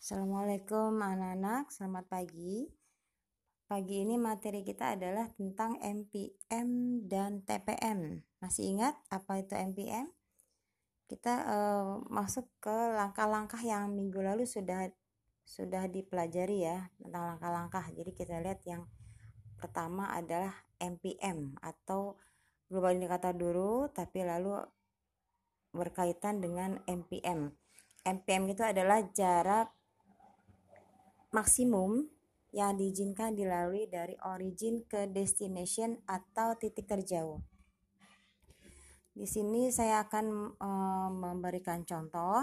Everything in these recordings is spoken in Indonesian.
Assalamualaikum anak-anak, selamat pagi. Pagi ini materi kita adalah tentang MPM dan TPM. Masih ingat apa itu MPM? Kita masuk ke langkah-langkah yang minggu lalu sudah dipelajari ya, tentang langkah-langkah. Jadi kita lihat yang pertama adalah MPM atau global indikator dulu, tapi lalu berkaitan dengan MPM. MPM itu adalah jarak maksimum yang diizinkan dilalui dari origin ke destination atau titik terjauh. Di sini saya akan memberikan contoh.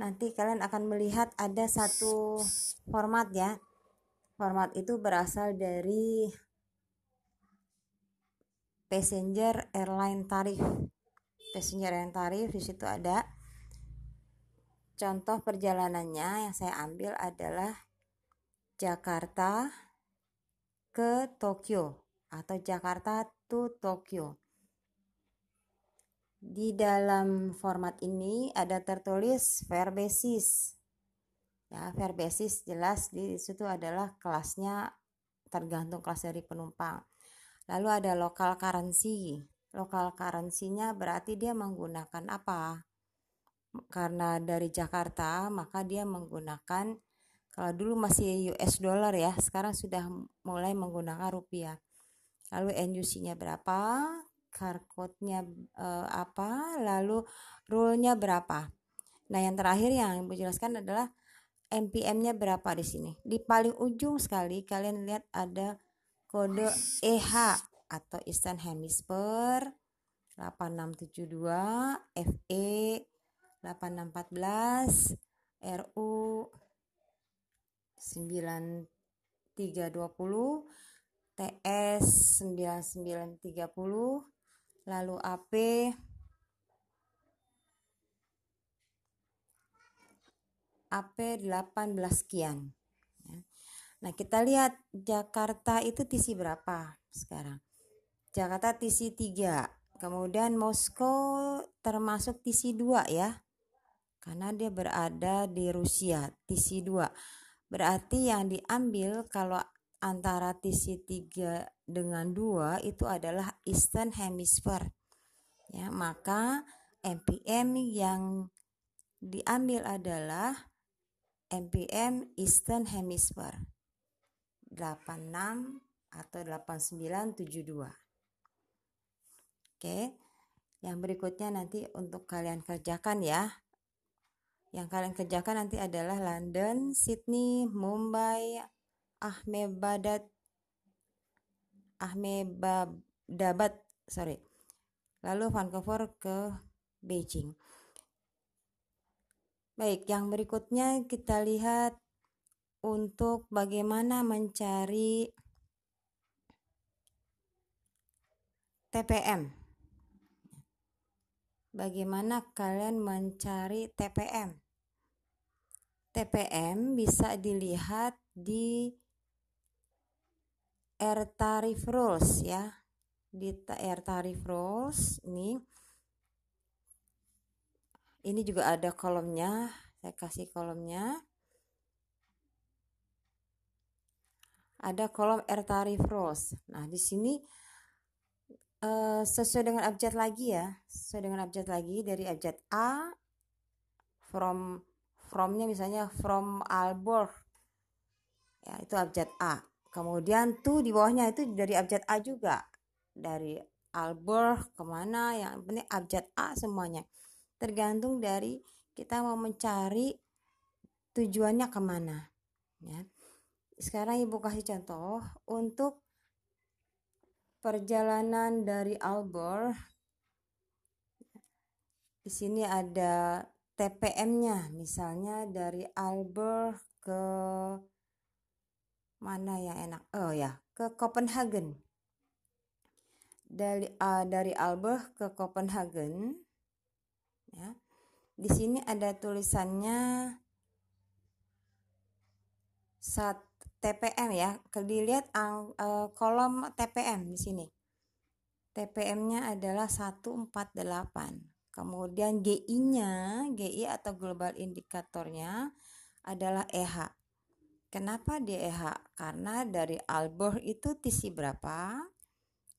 Nanti kalian akan melihat ada satu format ya. Format itu berasal dari passenger airline tarif. Passenger airline tarif di situ ada contoh perjalanannya yang saya ambil adalah Jakarta ke Tokyo atau Jakarta to Tokyo. Di dalam format ini ada tertulis fare basis. Ya, fare basis jelas di situ adalah kelasnya, tergantung kelas dari penumpang. Lalu ada local currency. Local currency-nya berarti dia menggunakan apa? Karena dari Jakarta, maka dia menggunakan, kalau dulu masih US dollar ya, sekarang sudah mulai menggunakan rupiah. Lalu NUC-nya berapa, car code-nya apa, lalu rule-nya berapa. Nah, yang terakhir yang Ibu jelaskan adalah MPM-nya berapa di sini. Di paling ujung sekali kalian lihat ada kode EH atau Eastern Hemisphere 8672, FE 8614, RU 9320, TS 9930, lalu AP 18 sekian. Nah, kita lihat Jakarta itu TC berapa sekarang? Jakarta TC 3. Kemudian Moskow termasuk TC 2 ya. Karena dia berada di Rusia, TC 2. Berarti yang diambil kalau antara TC 3 dengan 2 itu adalah Eastern Hemisphere. Ya, maka MPM yang diambil adalah MPM Eastern Hemisphere 86 atau 8972. Oke. Yang berikutnya nanti untuk kalian kerjakan ya. Yang kalian kerjakan nanti adalah London, Sydney, Mumbai, Ahmedabad, lalu Vancouver ke Beijing. Baik, yang berikutnya kita lihat untuk bagaimana mencari TPM. Bagaimana kalian mencari TPM? TPM bisa dilihat di Air Tariff Rules ya. Di Air Tariff Rules ini juga ada kolomnya. Saya kasih kolomnya. Ada kolom Air Tariff Rules. Nah, di sini sesuai dengan abjad lagi ya, sesuai dengan abjad lagi dari abjad A, fromnya misalnya from Aalborg ya, itu abjad A. Kemudian to di bawahnya itu dari abjad A juga, dari Aalborg kemana, yang penting abjad A semuanya, tergantung dari kita mau mencari tujuannya kemana ya. Sekarang Ibu kasih contoh untuk perjalanan dari Aalborg. Di sini ada TPM-nya, misalnya dari Aalborg ke mana yang enak? Oh ya, ke Copenhagen. Dari Aalborg ke Copenhagen. Ya. Di sini ada tulisannya TPM ya, dilihat kolom TPM di sini. TPM-nya adalah 148. Kemudian GI-nya, GI atau global indikatornya adalah EH. Kenapa di EH? Karena dari Aalborg itu TC berapa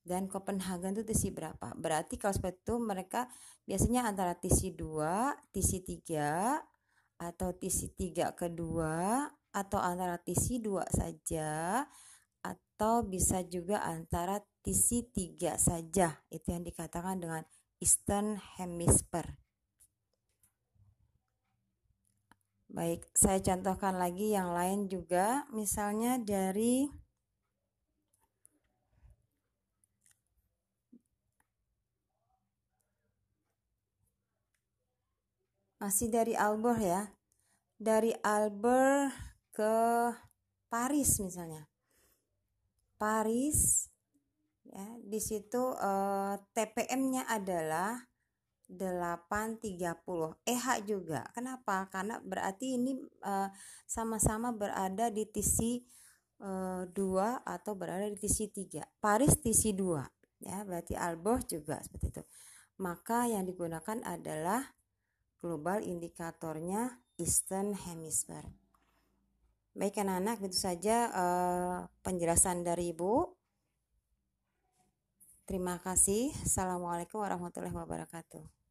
dan Copenhagen itu TC berapa. Berarti kalau seperti itu mereka biasanya antara TC 2, TC 3 atau TC 3 kedua atau antara TC 2 saja atau bisa juga antara TC 3 saja. Itu yang dikatakan dengan Eastern Hemisphere. Baik, saya contohkan lagi yang lain juga, misalnya dari masih dari Aalborg ya, dari Aalborg ke Paris misalnya, Paris ya, di situ TPM-nya adalah 8.30. EH juga. Kenapa? Karena berarti ini sama-sama berada di TC 2 atau berada di TC 3. Paris TC 2 ya, berarti Aalborg juga seperti itu. Maka yang digunakan adalah global indikatornya Eastern Hemisphere. Baik anak-anak, itu saja penjelasan dari Ibu. Terima kasih. Assalamualaikum warahmatullahi wabarakatuh.